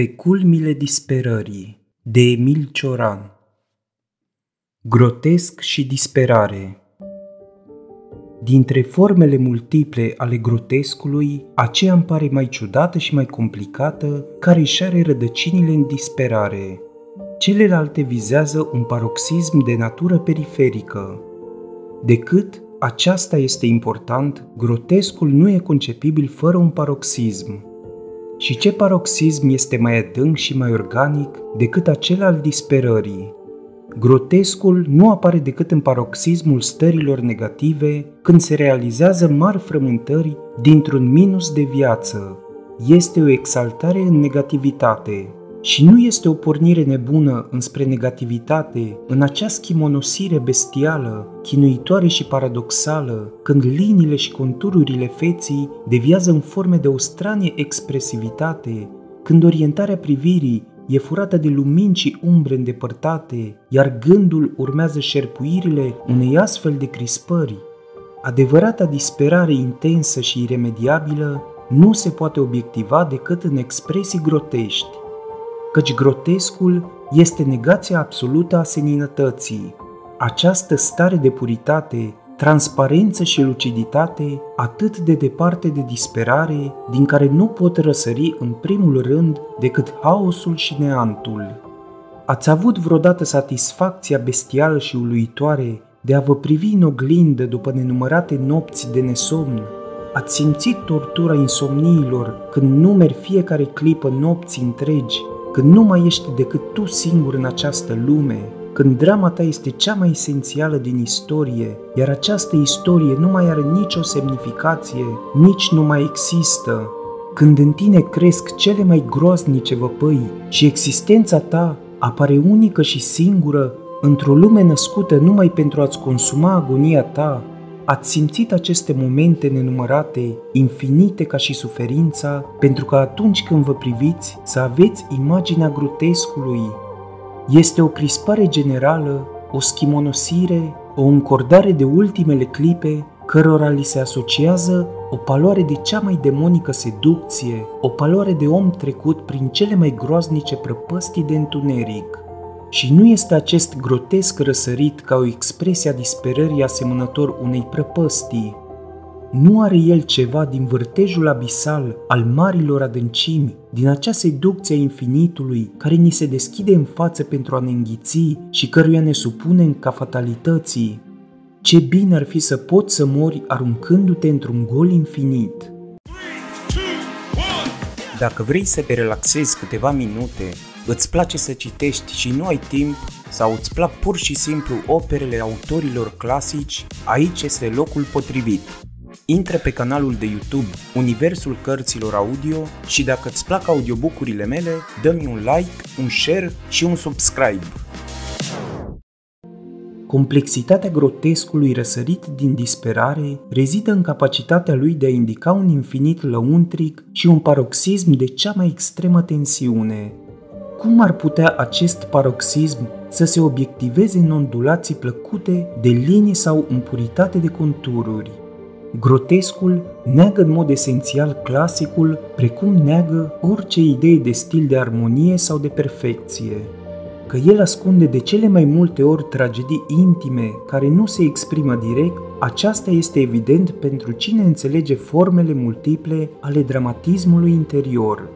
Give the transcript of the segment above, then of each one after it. Pe culmile disperării, de Emil Cioran. Grotesc și disperare. Dintre formele multiple ale grotescului, aceea îmi pare mai ciudată și mai complicată, care își are rădăcinile în disperare. Celelalte vizează un paroxism de natură periferică. Decât aceasta este important, grotescul nu e concepibil fără un paroxism. Și ce paroxism este mai adânc și mai organic decât acela al disperării? Grotescul nu apare decât în paroxismul stărilor negative, când se realizează mari frământări dintr-un minus de viață. Este o exaltare în negativitate. Și nu este o pornire nebună înspre negativitate, în acea schimonosire bestială, chinuitoare și paradoxală, când liniile și contururile feții deviază în forme de o stranie expresivitate, când orientarea privirii e furată de lumini și umbre îndepărtate, iar gândul urmează șerpuirile unei astfel de crispări. Adevărata disperare intensă și iremediabilă nu se poate obiectiva decât în expresii grotești. Căci grotescul este negația absolută a seninătății. Această stare de puritate, transparență și luciditate, atât de departe de disperare, din care nu pot răsări în primul rând decât haosul și neantul. Ați avut vreodată satisfacția bestială și uluitoare de a vă privi în oglindă după nenumărate nopți de nesomn? Ați simțit tortura insomniilor când numeri fiecare clipă nopți întregi? Când nu mai ești decât tu singur în această lume, când drama ta este cea mai esențială din istorie, iar această istorie nu mai are nicio semnificație, nici nu mai există, când în tine cresc cele mai groaznice văpăi și existența ta apare unică și singură într-o lume născută numai pentru a-ți consuma agonia ta, ați simțit aceste momente nenumărate, infinite ca și suferința, pentru că atunci când vă priviți să aveți imaginea grotescului. Este o crispare generală, o schimonosire, o încordare de ultimele clipe, cărora li se asociază o paloare de cea mai demonică seducție, o paloare de om trecut prin cele mai groaznice prăpăstii de întuneric. Și nu este acest grotesc răsărit ca o expresie a disperării asemănător unei prăpăstii. Nu are el ceva din vârtejul abisal al marilor adâncimi, din acea seducție a infinitului care ni se deschide în față pentru a ne înghiți și căruia ne supunem ca fatalității. Ce bine ar fi să poți să mori aruncându-te într-un gol infinit. Dacă vrei să te relaxezi câteva minute, îți place să citești și nu ai timp sau îți plac pur și simplu operele autorilor clasici, aici este locul potrivit. Intră pe canalul de YouTube Universul Cărților Audio și dacă îți plac audiobook-urile mele, dă-mi un like, un share și un subscribe. Complexitatea grotescului răsărit din disperare rezidă în capacitatea lui de a indica un infinit lăuntric și un paroxism de cea mai extremă tensiune. Cum ar putea acest paroxism să se obiectiveze în ondulații plăcute de linii sau în puritate de contururi? Grotescul neagă în mod esențial clasicul, precum neagă orice idee de stil de armonie sau de perfecție. Că el ascunde de cele mai multe ori tragedii intime care nu se exprimă direct, aceasta este evident pentru cine înțelege formele multiple ale dramatismului interior.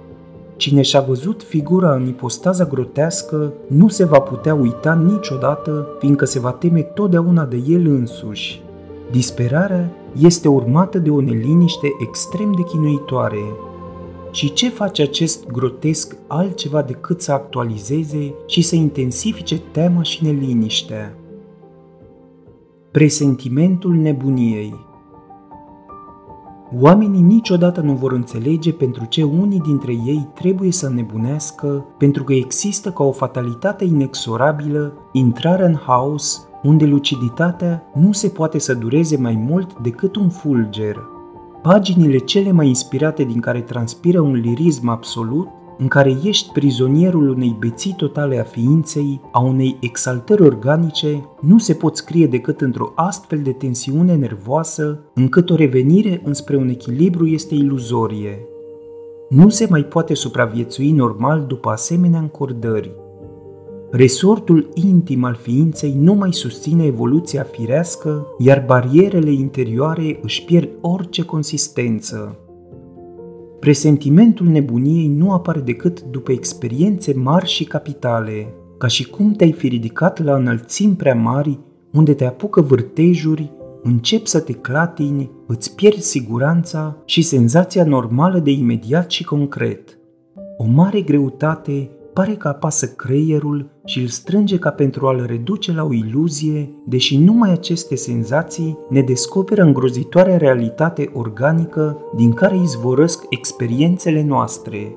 Cine și-a văzut figura în ipostaza grotească nu se va putea uita niciodată, fiindcă se va teme totdeauna de el însuși. Disperarea este urmată de o neliniște extrem de chinuitoare. Și ce face acest grotesc altceva decât să actualizeze și să intensifice teama și neliniștea? Presentimentul nebuniei. Oamenii niciodată nu vor înțelege pentru ce unii dintre ei trebuie să nebunească, pentru că există ca o fatalitate inexorabilă intrarea în haos, unde luciditatea nu se poate să dureze mai mult decât un fulger. Paginile cele mai inspirate din care transpiră un lirism absolut, în care ești prizonierul unei beții totale a ființei, a unei exaltări organice, nu se pot scrie decât într-o astfel de tensiune nervoasă, încât o revenire înspre un echilibru este iluzorie. Nu se mai poate supraviețui normal după asemenea încordări. Resortul intim al ființei nu mai susține evoluția firească, iar barierele interioare își pierd orice consistență. Presentimentul nebuniei nu apare decât după experiențe mari și capitale, ca și cum te-ai fi ridicat la înălțimi prea mari, unde te apucă vârtejuri, începi să te clatini, îți pierzi siguranța și senzația normală de imediat și concret. O mare greutate pare că apasă creierul și îl strânge ca pentru a-l reduce la o iluzie, deși numai aceste senzații ne descoperă îngrozitoarea realitate organică din care izvorăsc experiențele noastre.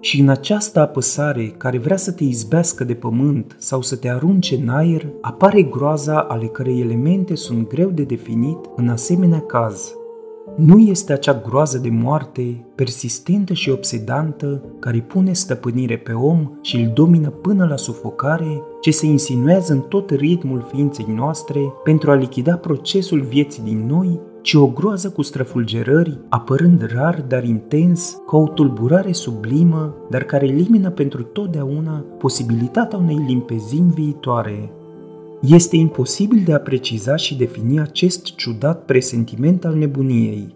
Și în această apăsare care vrea să te izbească de pământ sau să te arunce în aer, apare groaza ale cărei elemente sunt greu de definit în asemenea caz. Nu este acea groază de moarte, persistentă și obsedantă, care pune stăpânire pe om și îl domină până la sufocare, ce se insinuează în tot ritmul ființei noastre pentru a lichida procesul vieții din noi, ci o groază cu străfulgerări, apărând rar, dar intens, ca o tulburare sublimă, dar care elimină pentru totdeauna posibilitatea unei limpezimi viitoare. Este imposibil de a preciza și defini acest ciudat presentiment al nebuniei.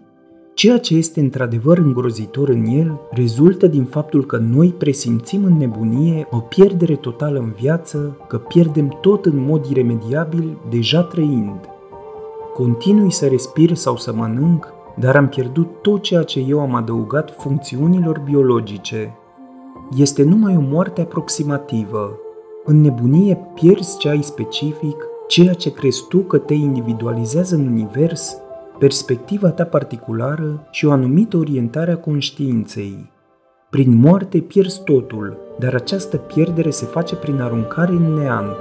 Ceea ce este într-adevăr îngrozitor în el rezultă din faptul că noi presimțim în nebunie o pierdere totală în viață, că pierdem tot în mod iremediabil deja trăind. Continui să respir sau să mănânc, dar am pierdut tot ceea ce eu am adăugat funcțiunilor biologice. Este numai o moarte aproximativă. În nebunie pierzi ce ai specific, ceea ce crezi tu că te individualizează în univers, perspectiva ta particulară și o anumită orientare a conștiinței. Prin moarte pierzi totul, dar această pierdere se face prin aruncare în neant.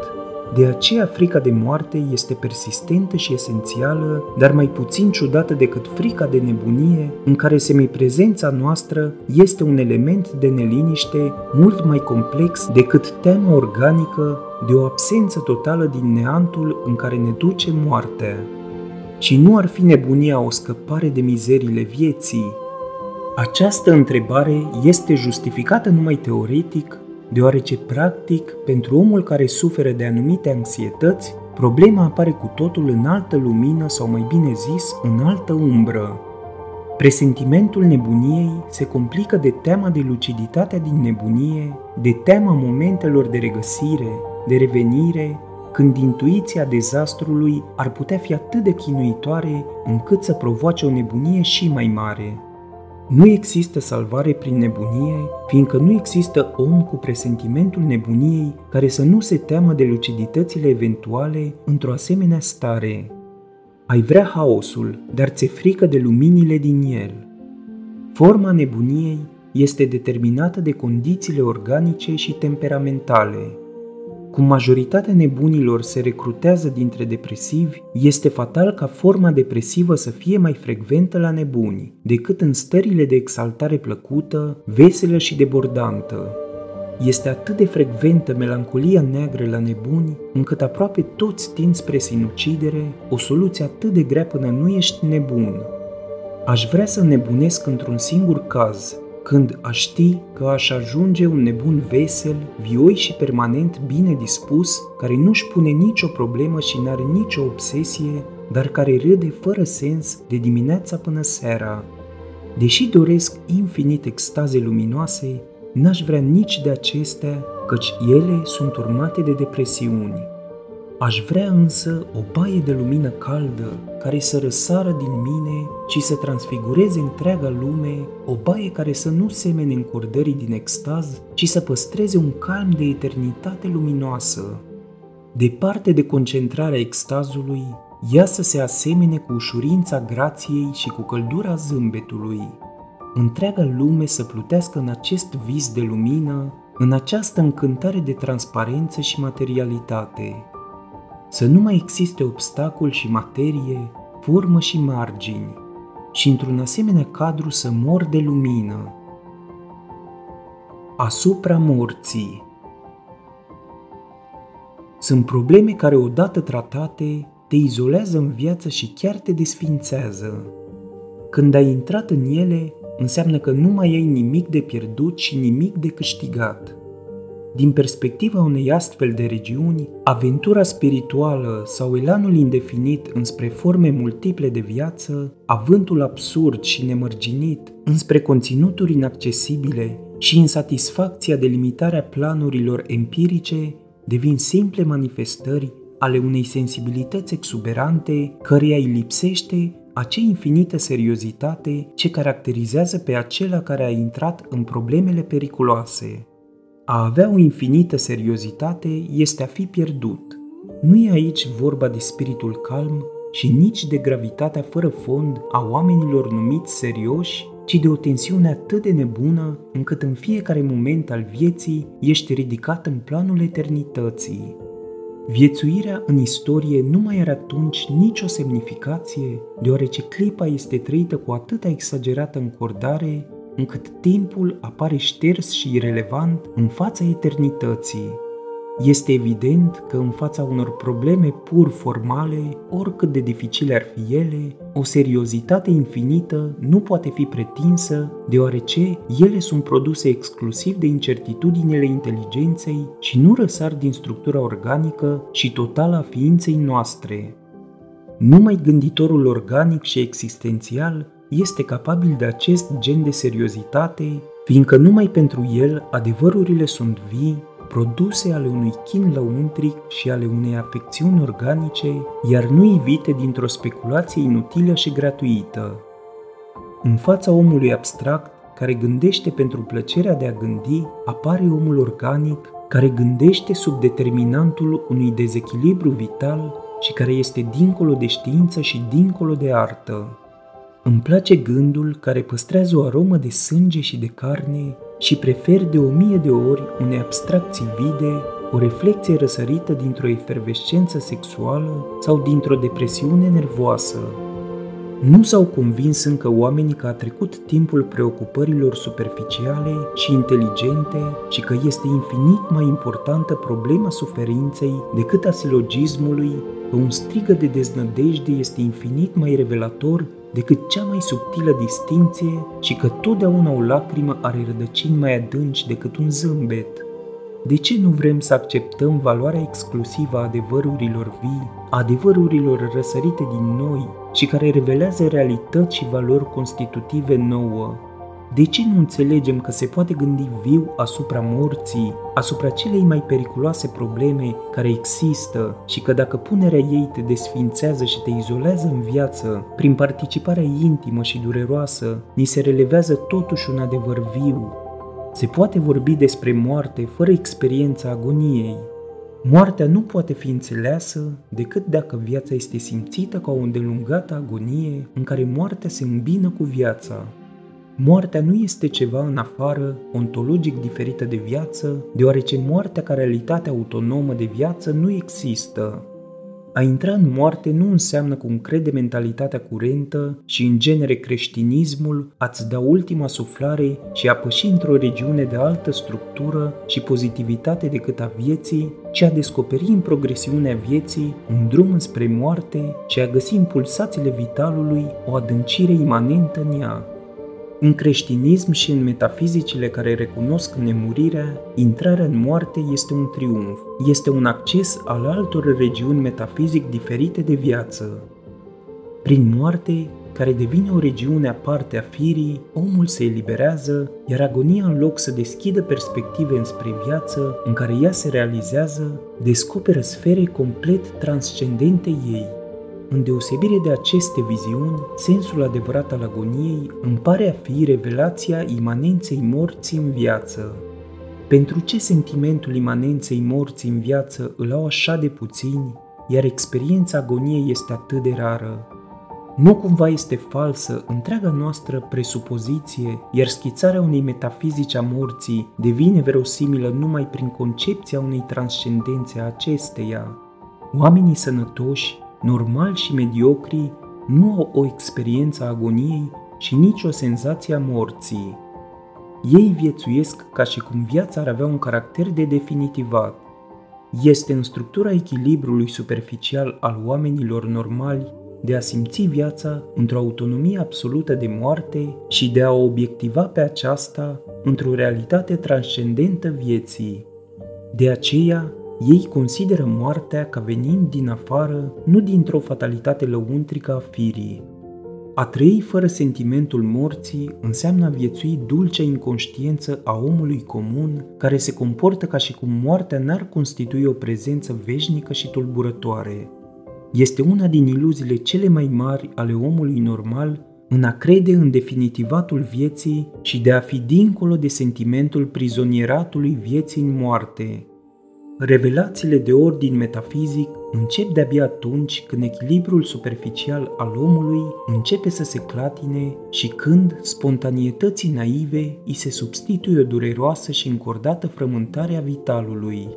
De aceea frica de moarte este persistentă și esențială, dar mai puțin ciudată decât frica de nebunie, în care semiprezența noastră este un element de neliniște mult mai complex decât teama organică de o absență totală din neantul în care ne duce moartea. Și nu ar fi nebunia o scăpare de mizeriile vieții? Această întrebare este justificată numai teoretic, deoarece, practic, pentru omul care suferă de anumite anxietăți, problema apare cu totul în altă lumină sau, mai bine zis, în altă umbră. Presentimentul nebuniei se complică de teama de luciditatea din nebunie, de teama momentelor de regăsire, de revenire, când intuiția dezastrului ar putea fi atât de chinuitoare încât să provoace o nebunie și mai mare. Nu există salvare prin nebunie, fiindcă nu există om cu presentimentul nebuniei care să nu se teamă de luciditățile eventuale într-o asemenea stare. Ai vrea haosul, dar ți-e frică de luminile din el. Forma nebuniei este determinată de condițiile organice și temperamentale. Cum majoritatea nebunilor se recrutează dintre depresivi, este fatal ca forma depresivă să fie mai frecventă la nebuni decât în stările de exaltare plăcută, veselă și debordantă. Este atât de frecventă melancolia neagră la nebuni, încât aproape toți tind spre sinucidere, o soluție atât de grea până nu ești nebun. Aș vrea să nebunesc într-un singur caz, când aș ști că aș ajunge un nebun vesel, vioi și permanent bine dispus, care nu-și pune nicio problemă și n-are nicio obsesie, dar care râde fără sens de dimineața până seara. Deși doresc infinit extaze luminoase, n-aș vrea nici de acestea, căci ele sunt urmate de depresiuni. Aș vrea însă o baie de lumină caldă, care să răsară din mine și să transfigureze întreaga lume, o baie care să nu semene încordării din extaz, ci să păstreze un calm de eternitate luminoasă. Departe de concentrarea extazului, ea să se asemene cu ușurința grației și cu căldura zâmbetului. Întreaga lume să plutească în acest vis de lumină, în această încântare de transparență și materialitate. Să nu mai existe obstacol și materie, formă și margini, și într-un asemenea cadru să mor de lumină. Asupra morții. Sunt probleme care odată tratate te izolează în viață și chiar te desființează. Când ai intrat în ele, înseamnă că nu mai ai nimic de pierdut și nimic de câștigat. Din perspectiva unei astfel de regiuni, aventura spirituală sau elanul indefinit înspre forme multiple de viață, avântul absurd și nemărginit înspre conținuturi inaccesibile și insatisfacția de limitarea planurilor empirice devin simple manifestări ale unei sensibilități exuberante căreia îi lipsește acea infinită seriozitate ce caracterizează pe acela care a intrat în problemele periculoase. A avea o infinită seriozitate este a fi pierdut. Nu e aici vorba de spiritul calm și nici de gravitatea fără fond a oamenilor numiți serioși, ci de o tensiune atât de nebună încât în fiecare moment al vieții ești ridicat în planul eternității. Viețuirea în istorie nu mai are atunci nicio semnificație, deoarece clipa este trăită cu atâta exagerată încordare, încât timpul apare șters și irelevant în fața eternității. Este evident că în fața unor probleme pur formale, oricât de dificile ar fi ele, o seriozitate infinită nu poate fi pretinsă, deoarece ele sunt produse exclusiv de incertitudinile inteligenței și nu răsar din structura organică și totală a ființei noastre. Numai gânditorul organic și existențial este capabil de acest gen de seriozitate, fiindcă numai pentru el adevărurile sunt vii, produse ale unui chin lăuntric și ale unei afecțiuni organice, iar nu ivite dintr-o speculație inutilă și gratuită. În fața omului abstract, care gândește pentru plăcerea de a gândi, apare omul organic, care gândește sub determinantul unui dezechilibru vital și care este dincolo de știință și dincolo de artă. Îmi place gândul care păstrează o aromă de sânge și de carne și prefer de 1000 de ori unei abstracții vide, o reflecție răsărită dintr-o efervescență sexuală sau dintr-o depresiune nervoasă. Nu s-au convins încă oamenii că a trecut timpul preocupărilor superficiale și inteligente și că este infinit mai importantă problema suferinței decât a silogismului, că un strigă de deznădejde este infinit mai revelator decât cea mai subtilă distinție și că totdeauna o lacrimă are rădăcini mai adânci decât un zâmbet. De ce nu vrem să acceptăm valoarea exclusivă a adevărurilor vii, a adevărurilor răsărite din noi și care revelează realități și valori constitutive nouă? De ce nu înțelegem că se poate gândi viu asupra morții, asupra celei mai periculoase probleme care există și că dacă punerea ei te desfințează și te izolează în viață, prin participarea intimă și dureroasă, ni se relevează totuși un adevăr viu? Se poate vorbi despre moarte fără experiența agoniei. Moartea nu poate fi înțeleasă decât dacă viața este simțită ca o îndelungată agonie în care moartea se îmbină cu viața. Moartea nu este ceva în afară, ontologic diferită de viață, deoarece moartea ca realitate autonomă de viață nu există. A intra în moarte nu înseamnă cum crede mentalitatea curentă și în genere creștinismul a-ți da ultima suflare și a păși într-o regiune de altă structură și pozitivitate decât a vieții, ci a descoperi în progresiunea vieții un drum înspre moarte și a găsi în pulsațiile vitalului o adâncire imanentă în ea. În creștinism și în metafizicile care recunosc nemurirea, intrarea în moarte este un triumf, este un acces al altor regiuni metafizic diferite de viață. Prin moarte, care devine o regiune aparte a firii, omul se eliberează, iar agonia, în loc să deschidă perspective înspre viață în care ea se realizează, descoperă sfere complet transcendente ei. În deosebire de aceste viziuni, sensul adevărat al agoniei îmi pare a fi revelația imanenței morții în viață. Pentru ce sentimentul imanenței morții în viață îl au așa de puțini, iar experiența agoniei este atât de rară? Nu cumva este falsă întreaga noastră presupoziție, iar schițarea unei metafizici a morții devine verosimilă numai prin concepția unei transcendențe a acesteia? Oamenii sănătoși, normali și mediocri nu au o experiență a agoniei și nici o senzație a morții. Ei viețuiesc ca și cum viața ar avea un caracter de definitivat. Este în structura echilibrului superficial al oamenilor normali de a simți viața într-o autonomie absolută de moarte și de a o obiectiva pe aceasta într-o realitate transcendentă vieții. De aceea, ei consideră moartea ca venind din afară, nu dintr-o fatalitate lăuntrică a firii. A trăi fără sentimentul morții înseamnă a viețui dulcea inconștiență a omului comun, care se comportă ca și cum moartea n-ar constitui o prezență veșnică și tulburătoare. Este una din iluziile cele mai mari ale omului normal în a crede în definitivatul vieții și de a fi dincolo de sentimentul prizonieratului vieții în moarte. Revelațiile de ordin metafizic încep de-abia atunci când echilibrul superficial al omului începe să se clatine și când spontanietății naive îi se substituie o dureroasă și încordată frământare a vitalului.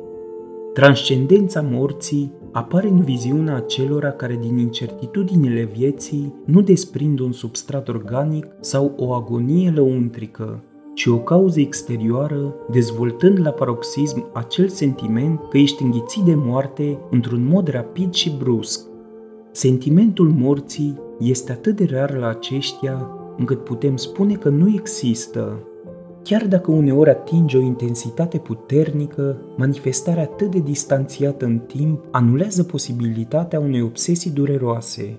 Transcendența morții apare în viziunea acelora care din incertitudinile vieții nu desprind un substrat organic sau o agonie lăuntrică, ci o cauză exterioară, dezvoltând la paroxism acel sentiment că ești înghițit de moarte într-un mod rapid și brusc. Sentimentul morții este atât de rar la aceștia, încât putem spune că nu există. Chiar dacă uneori atinge o intensitate puternică, manifestarea atât de distanțiată în timp anulează posibilitatea unei obsesii dureroase.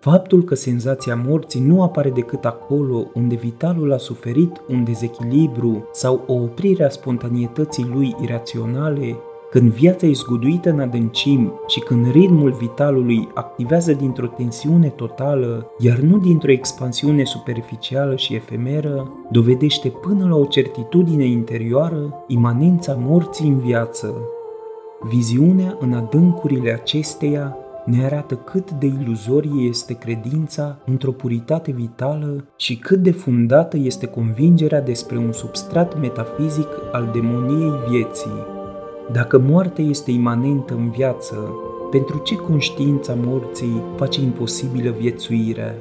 Faptul că senzația morții nu apare decât acolo unde vitalul a suferit un dezechilibru sau o oprire a spontanietății lui iraționale, când viața e zguduită în adâncim și când ritmul vitalului activează dintr-o tensiune totală, iar nu dintr-o expansiune superficială și efemeră, dovedește până la o certitudine interioară imanența morții în viață. Viziunea în adâncurile acesteia ne arată cât de iluzorie este credința într-o puritate vitală și cât de fundată este convingerea despre un substrat metafizic al demoniei vieții. Dacă moartea este imanentă în viață, pentru ce conștiința morții face imposibilă viețuirea?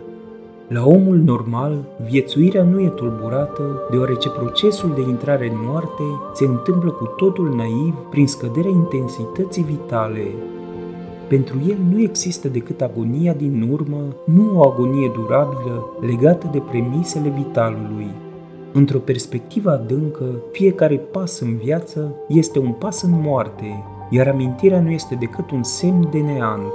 La omul normal, viețuirea nu e tulburată, deoarece procesul de intrare în moarte se întâmplă cu totul naiv prin scăderea intensității vitale. Pentru el nu există decât agonia din urmă, nu o agonie durabilă legată de premisele vitalului. Într-o perspectivă adâncă, fiecare pas în viață este un pas în moarte, iar amintirea nu este decât un semn de neant.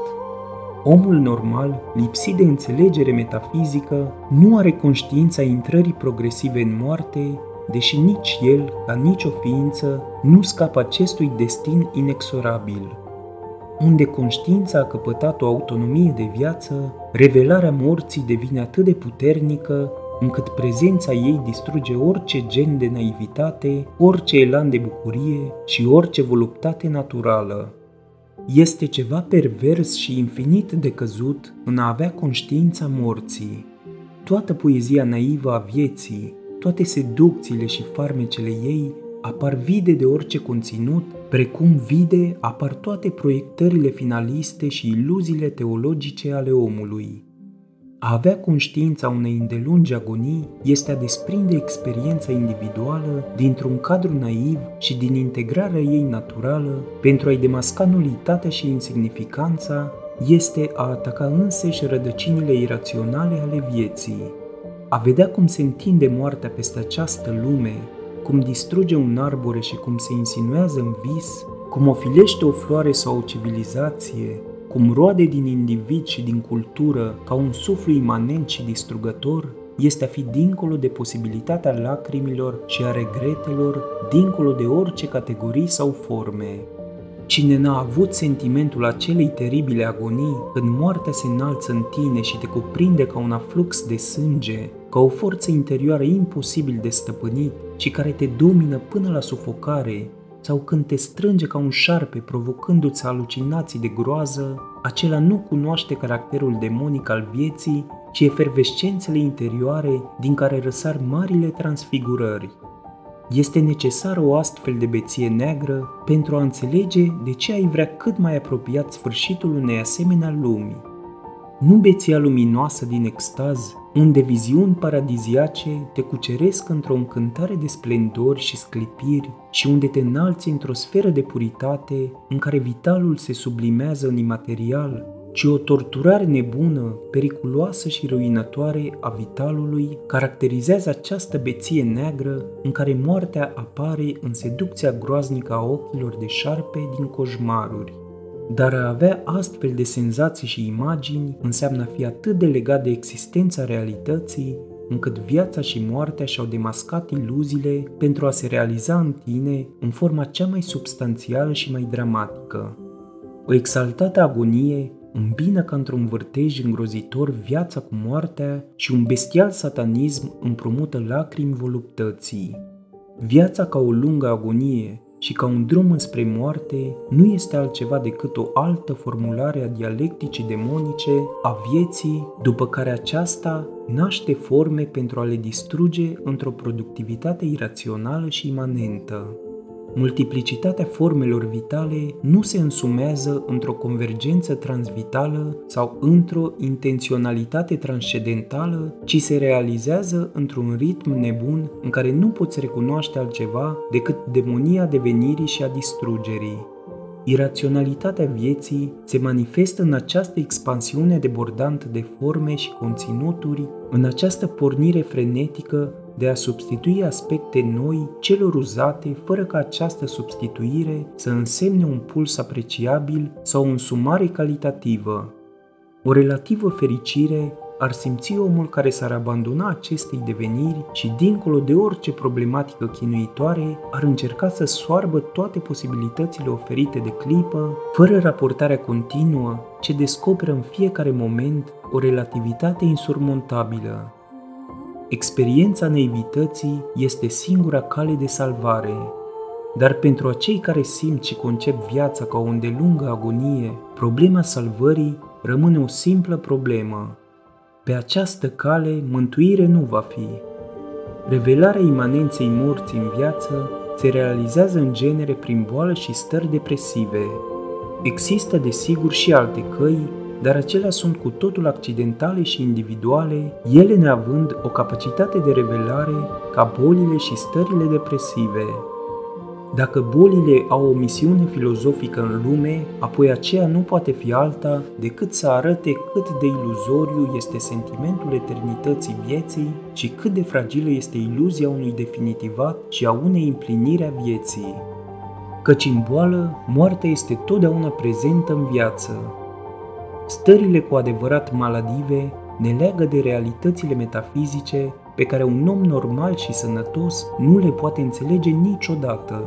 Omul normal, lipsit de înțelegere metafizică, nu are conștiința intrării progresive în moarte, deși nici el, ca nicio ființă, nu scapă acestui destin inexorabil. Unde conștiința a căpătat o autonomie de viață, revelarea morții devine atât de puternică încât prezența ei distruge orice gen de naivitate, orice elan de bucurie și orice voluptate naturală. Este ceva pervers și infinit de căzut în a avea conștiința morții. Toată poezia naivă a vieții, toate seducțiile și farmecele ei apar vide de orice conținut, precum vide apar toate proiectările finaliste și iluziile teologice ale omului. A avea conștiința unei îndelungi agonii este a desprinde experiența individuală dintr-un cadru naiv și din integrarea ei naturală pentru a-i demasca nulitatea și insignificanța, este a ataca însăși rădăcinile iraționale ale vieții. A vedea cum se întinde moartea peste această lume, cum distruge un arbore și cum se insinuează în vis, cum ofilește o floare sau o civilizație, cum roade din individ și din cultură ca un suflu imanent și distrugător, este a fi dincolo de posibilitatea lacrimilor și a regretelor, dincolo de orice categorii sau forme. Cine n-a avut sentimentul acelei teribile agonii, când moartea se înalță în tine și te cuprinde ca un aflux de sânge, ca o forță interioară imposibil de stăpânit și care te domină până la sufocare, sau când te strânge ca un șarpe provocându-ți alucinații de groază, acela nu cunoaște caracterul demonic al vieții, ci efervescențele interioare din care răsar marile transfigurări. Este necesară o astfel de beție neagră pentru a înțelege de ce ai vrea cât mai apropiat sfârșitul unei asemenea lumi. Nu beția luminoasă din extaz, unde viziuni paradiziace te cuceresc într-o încântare de splendori și sclipiri și unde te înalți într-o sferă de puritate în care vitalul se sublimează în imaterial, ci o torturare nebună, periculoasă și ruinătoare a vitalului caracterizează această beție neagră în care moartea apare în seducția groaznică a ochilor de șarpe din coșmaruri. Dar a avea astfel de senzații și imagini înseamnă a fi atât de legat de existența realității, încât viața și moartea și-au demascat iluziile pentru a se realiza în tine în forma cea mai substanțială și mai dramatică. O exaltată agonie îmbină ca într-un vârtej îngrozitor viața cu moartea și un bestial satanism împrumută lacrimi voluptății. Viața ca o lungă agonie și ca un drum înspre moarte nu este altceva decât o altă formulare a dialecticii demonice a vieții, după care aceasta naște forme pentru a le distruge într-o productivitate irațională și imanentă. Multiplicitatea formelor vitale nu se însumează într-o convergență transvitală sau într-o intenționalitate transcendentală, ci se realizează într-un ritm nebun în care nu poți recunoaște altceva decât demonia devenirii și a distrugerii. Iraționalitatea vieții se manifestă în această expansiune debordantă de forme și conținuturi, în această pornire frenetică de a substitui aspecte noi celor uzate, fără ca această substituire să însemne un puls apreciabil sau o însumare calitativă. O relativă fericire ar simți omul care s-ar abandona acestei deveniri și, dincolo de orice problematică chinuitoare, ar încerca să soarbă toate posibilitățile oferite de clipă, fără raportarea continuă ce descoperă în fiecare moment o relativitate insurmontabilă. Experiența naivității este singura cale de salvare, dar pentru acei care simt și concep viața ca o îndelungă agonie, problema salvării rămâne o simplă problemă. Pe această cale, mântuire nu va fi. Revelarea imanenței morții în viață se realizează în genere prin boală și stări depresive. Există, desigur, și alte căi, dar acelea sunt cu totul accidentale și individuale, ele neavând o capacitate de revelare ca bolile și stările depresive. Dacă bolile au o misiune filozofică în lume, apoi aceea nu poate fi alta decât să arate cât de iluzoriu este sentimentul eternității vieții și cât de fragilă este iluzia unui definitivat și a unei împliniri a vieții. Căci în boală, moartea este totdeauna prezentă în viață. Stările cu adevărat maladive ne leagă de realitățile metafizice pe care un om normal și sănătos nu le poate înțelege niciodată.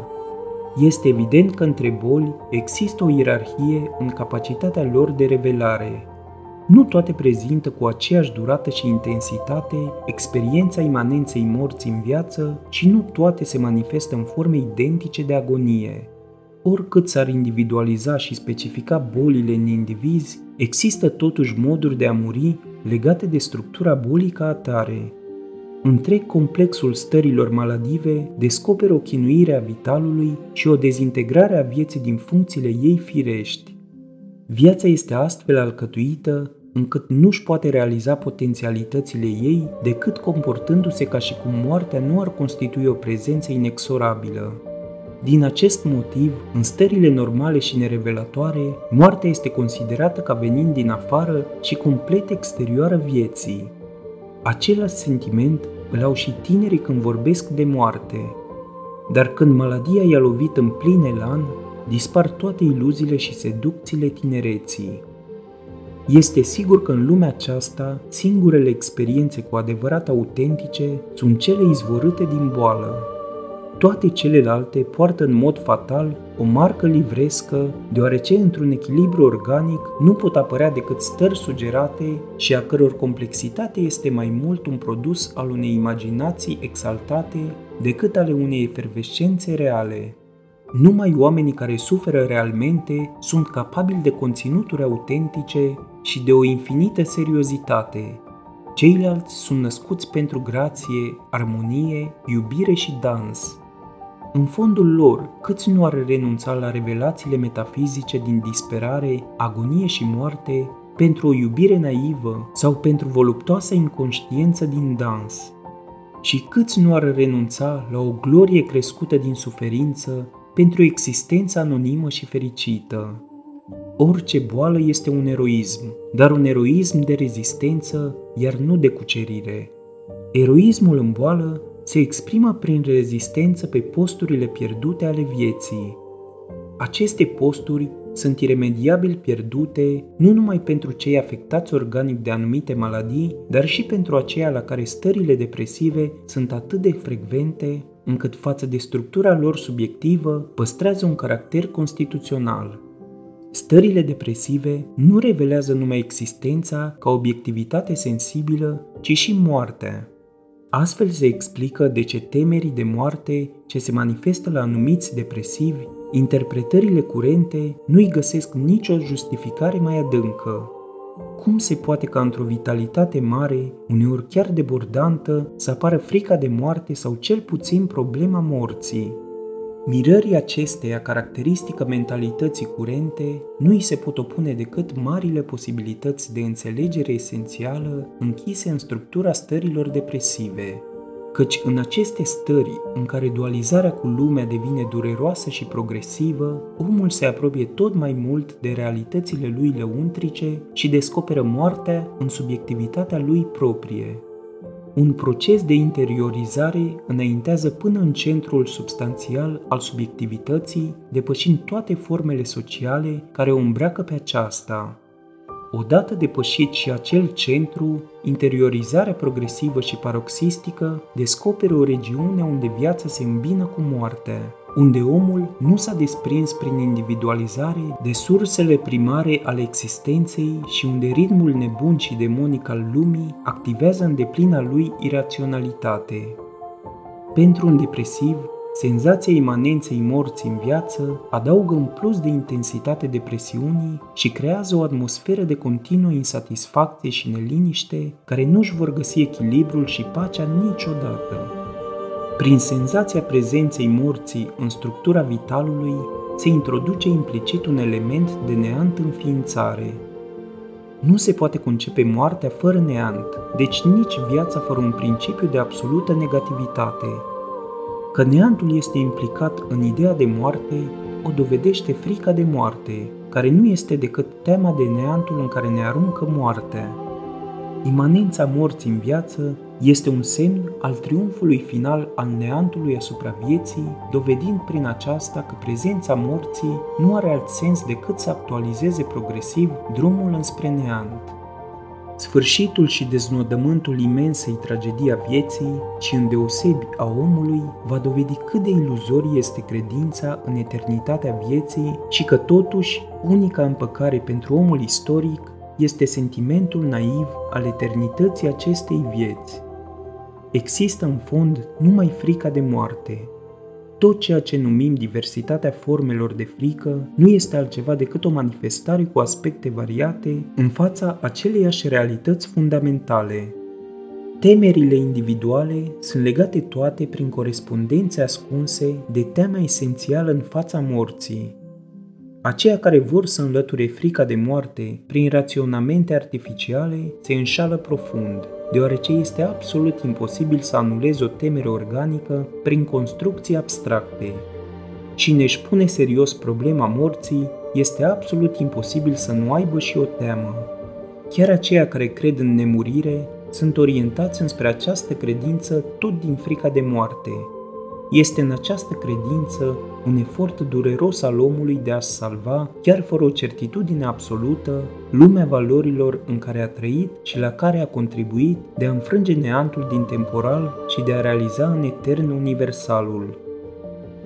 Este evident că între boli există o ierarhie în capacitatea lor de revelare. Nu toate prezintă cu aceeași durată și intensitate experiența imanenței morții în viață și nu toate se manifestă în forme identice de agonie. Oricât s-ar individualiza și specifica bolile în indivizi, există totuși moduri de a muri legate de structura bolii ca atare. Întreg complexul stărilor maladive descoperă o chinuire a vitalului și o dezintegrare a vieții din funcțiile ei firești. Viața este astfel alcătuită încât nu-și poate realiza potențialitățile ei decât comportându-se ca și cum moartea nu ar constitui o prezență inexorabilă. Din acest motiv, în stările normale și nerevelatoare, moartea este considerată ca venind din afară și complet exterioară vieții. Același sentiment îl au și tinerii când vorbesc de moarte. Dar când maladia i-a lovit în plin elan, dispar toate iluziile și seducțiile tinereții. Este sigur că în lumea aceasta, singurele experiențe cu adevărat autentice sunt cele izvorâte din boală. Toate celelalte poartă în mod fatal o marcă livrescă, deoarece într-un echilibru organic nu pot apărea decât stări sugerate și a căror complexitate este mai mult un produs al unei imaginații exaltate decât ale unei efervescențe reale. Numai oamenii care suferă realmente sunt capabili de conținuturi autentice și de o infinită seriozitate. Ceilalți sunt născuți pentru grație, armonie, iubire și dans. În fondul lor, câți nu ar renunța la revelațiile metafizice din disperare, agonie și moarte, pentru o iubire naivă sau pentru voluptoasă inconștiență din dans? Și câți nu ar renunța la o glorie crescută din suferință pentru o existență anonimă și fericită? Orice boală este un eroism, dar un eroism de rezistență, iar nu de cucerire. Eroismul în boală se exprimă prin rezistență pe posturile pierdute ale vieții. Aceste posturi sunt iremediabil pierdute nu numai pentru cei afectați organic de anumite maladii, dar și pentru aceia la care stările depresive sunt atât de frecvente, încât față de structura lor subiectivă păstrează un caracter constituțional. Stările depresive nu revelează numai existența ca obiectivitate sensibilă, ci și moartea. Astfel se explică de ce temerii de moarte ce se manifestă la anumiți depresivi, interpretările curente nu-i găsesc nicio justificare mai adâncă. Cum se poate ca într-o vitalitate mare, uneori chiar debordantă, să apară frica de moarte sau cel puțin problema morții? Mirării acesteia, caracteristică mentalității curente, nu îi se pot opune decât marile posibilități de înțelegere esențială închise în structura stărilor depresive. Căci în aceste stări, în care dualizarea cu lumea devine dureroasă și progresivă, omul se apropie tot mai mult de realitățile lui lăuntrice și descoperă moartea în subiectivitatea lui proprie. Un proces de interiorizare înaintează până în centrul substanțial al subiectivității, depășind toate formele sociale care o îmbracă pe aceasta. Odată depășit și acel centru, interiorizarea progresivă și paroxistică descoperă o regiune unde viața se îmbină cu moartea, unde omul nu s-a desprins prin individualizare de sursele primare ale existenței și unde ritmul nebun și demonic al lumii activează în deplina lui iraționalitate. Pentru un depresiv, senzația imanenței morții în viață adaugă un plus de intensitate depresiunii și creează o atmosferă de continuă insatisfacție și neliniște care nu-și vor găsi echilibrul și pacea niciodată. Prin senzația prezenței morții în structura vitalului se introduce implicit un element de neant în ființare. Nu se poate concepe moartea fără neant, deci nici viața fără un principiu de absolută negativitate. Că neantul este implicat în ideea de moarte, o dovedește frica de moarte, care nu este decât teama de neantul în care ne aruncă moartea. Imanența morții în viață este un semn al triumfului final al neantului asupra vieții, dovedind prin aceasta că prezența morții nu are alt sens decât să actualizeze progresiv drumul înspre neant. Sfârșitul și deznodământul imensei tragedii a vieții și îndeosebi a omului va dovedi cât de iluzorie este credința în eternitatea vieții și că totuși unica împăcare pentru omul istoric este sentimentul naiv al eternității acestei vieți. Există în fond numai frica de moarte. Tot ceea ce numim diversitatea formelor de frică nu este altceva decât o manifestare cu aspecte variate în fața aceleiași realități fundamentale. Temerile individuale sunt legate toate prin corespondențe ascunse de teama esențială în fața morții. Aceia care vor să înlăture frica de moarte prin raționamente artificiale se înșală profund, deoarece este absolut imposibil să anulezi o temere organică prin construcții abstracte. Cine își pune serios problema morții, este absolut imposibil să nu aibă și o teamă. Chiar aceia care cred în nemurire sunt orientați înspre această credință tot din frica de moarte. Este în această credință un efort dureros al omului de a-și salva, chiar fără o certitudine absolută, lumea valorilor în care a trăit și la care a contribuit, de a înfrânge neantul din temporal și de a realiza în etern universalul.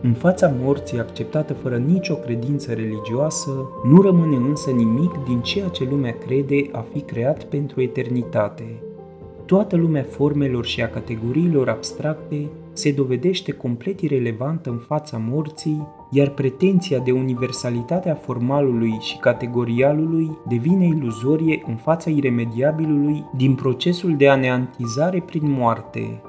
În fața morții acceptată fără nicio credință religioasă, nu rămâne însă nimic din ceea ce lumea crede a fi creat pentru eternitate. Toată lumea formelor și a categoriilor abstracte se dovedește complet irelevantă în fața morții, iar pretenția de universalitate a formalului și categorialului devine iluzorie în fața iremediabilului din procesul de aneantizare prin moarte.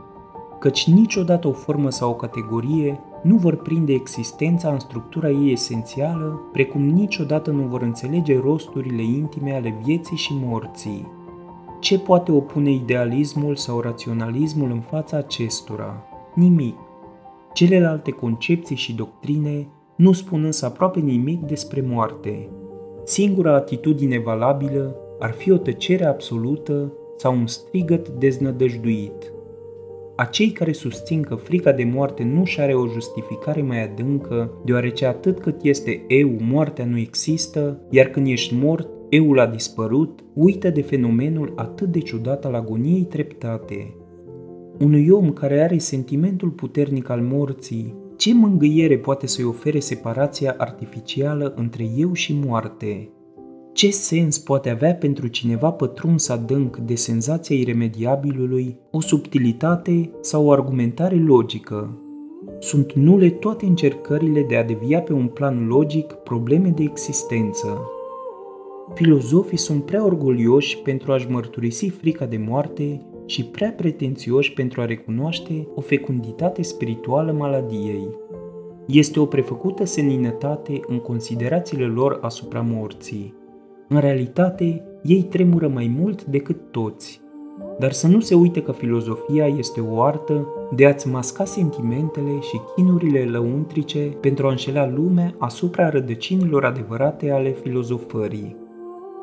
Căci niciodată o formă sau o categorie nu vor prinde existența în structura ei esențială, precum niciodată nu vor înțelege rosturile intime ale vieții și morții. Ce poate opune idealismul sau raționalismul în fața acestora? Nimic. Celelalte concepții și doctrine nu spun însă aproape nimic despre moarte. Singura atitudine valabilă ar fi o tăcere absolută sau un strigăt deznădăjduit. Acei care susțin că frica de moarte nu și are o justificare mai adâncă, deoarece atât cât este eu, moartea nu există, iar când ești mort, eul a dispărut, uită de fenomenul atât de ciudat al agoniei treptate. Unui om care are sentimentul puternic al morții, ce mângâiere poate să-i ofere separația artificială între eu și moarte? Ce sens poate avea pentru cineva pătruns adânc de senzația iremediabilului o subtilitate sau o argumentare logică? Sunt nule toate încercările de a devia pe un plan logic probleme de existență. Filozofii sunt prea orgolioși pentru a-și mărturisi frica de moarte și prea pretențioși pentru a recunoaște o fecunditate spirituală maladiei. Este o prefăcută seninătate în considerațiile lor asupra morții. În realitate, ei tremură mai mult decât toți. Dar să nu se uite că filozofia este o artă de a-ți masca sentimentele și chinurile lăuntrice pentru a înșela lumea asupra rădăcinilor adevărate ale filozofării.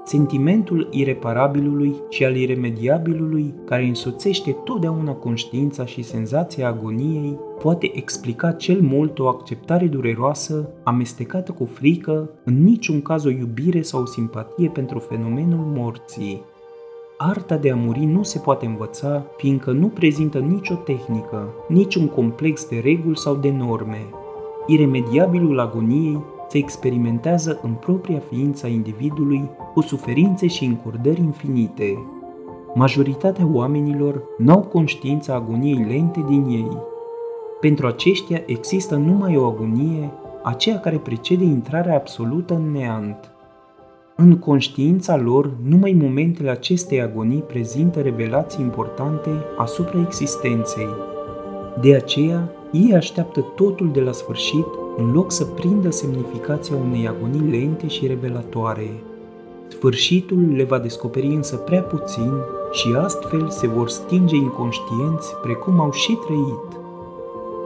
Sentimentul ireparabilului și al iremediabilului, care însoțește totdeauna conștiința și senzația agoniei, poate explica cel mult o acceptare dureroasă, amestecată cu frică, în niciun caz o iubire sau o simpatie pentru fenomenul morții. Arta de a muri nu se poate învăța, fiindcă nu prezintă nicio tehnică, niciun complex de reguli sau de norme. Iremediabilul agoniei se experimentează în propria ființă a individului cu suferințe și încordări infinite. Majoritatea oamenilor n-au conștiința agoniei lente din ei. Pentru aceștia există numai o agonie, aceea care precede intrarea absolută în neant. În conștiința lor, numai momentele acestei agonii prezintă revelații importante asupra existenței. De aceea, ei așteaptă totul de la sfârșit, în loc să prindă semnificația unei agonii lente și revelatoare. Sfârșitul le va descoperi însă prea puțin și astfel se vor stinge inconștienți precum au și trăit.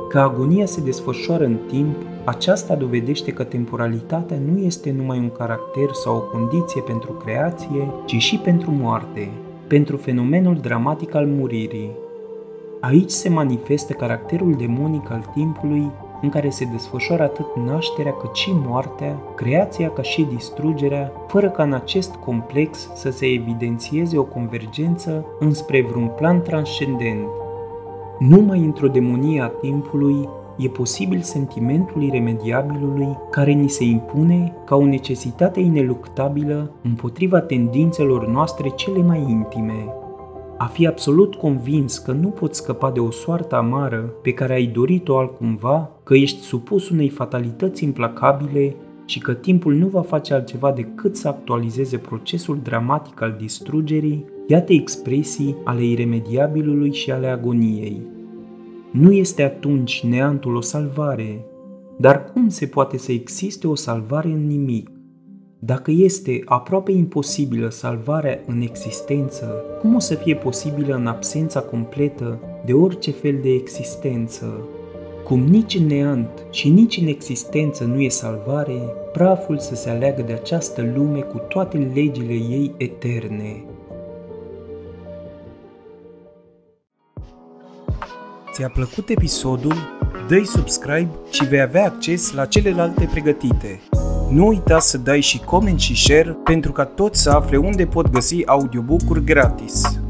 Că agonia se desfășoară în timp, aceasta dovedește că temporalitatea nu este numai un caracter sau o condiție pentru creație, ci și pentru moarte, pentru fenomenul dramatic al muririi. Aici se manifestă caracterul demonic al timpului, în care se desfășoară atât nașterea cât și moartea, creația ca și distrugerea, fără ca în acest complex să se evidențieze o convergență înspre vreun plan transcendent. Numai într-o demonie a timpului e posibil sentimentul iremediabilului care ni se impune ca o necesitate ineluctabilă împotriva tendințelor noastre cele mai intime. A fi absolut convins că nu poți scăpa de o soartă amară pe care ai dorit-o altcumva, că ești supus unei fatalități implacabile și că timpul nu va face altceva decât să actualizeze procesul dramatic al distrugerii, iată expresii ale iremediabilului și ale agoniei. Nu este atunci neantul o salvare, dar cum se poate să existe o salvare în nimic? Dacă este aproape imposibilă salvarea în existență, cum o să fie posibilă în absența completă de orice fel de existență? Cum nici în neant și nici în existență nu e salvare, praful să se aleagă de această lume cu toate legile ei eterne. Ți-a plăcut episodul? Dă-i subscribe și vei avea acces la celelalte pregătite. Nu uita să dai și coment și share pentru ca toți să afle unde pot găsi audiobook-uri gratis.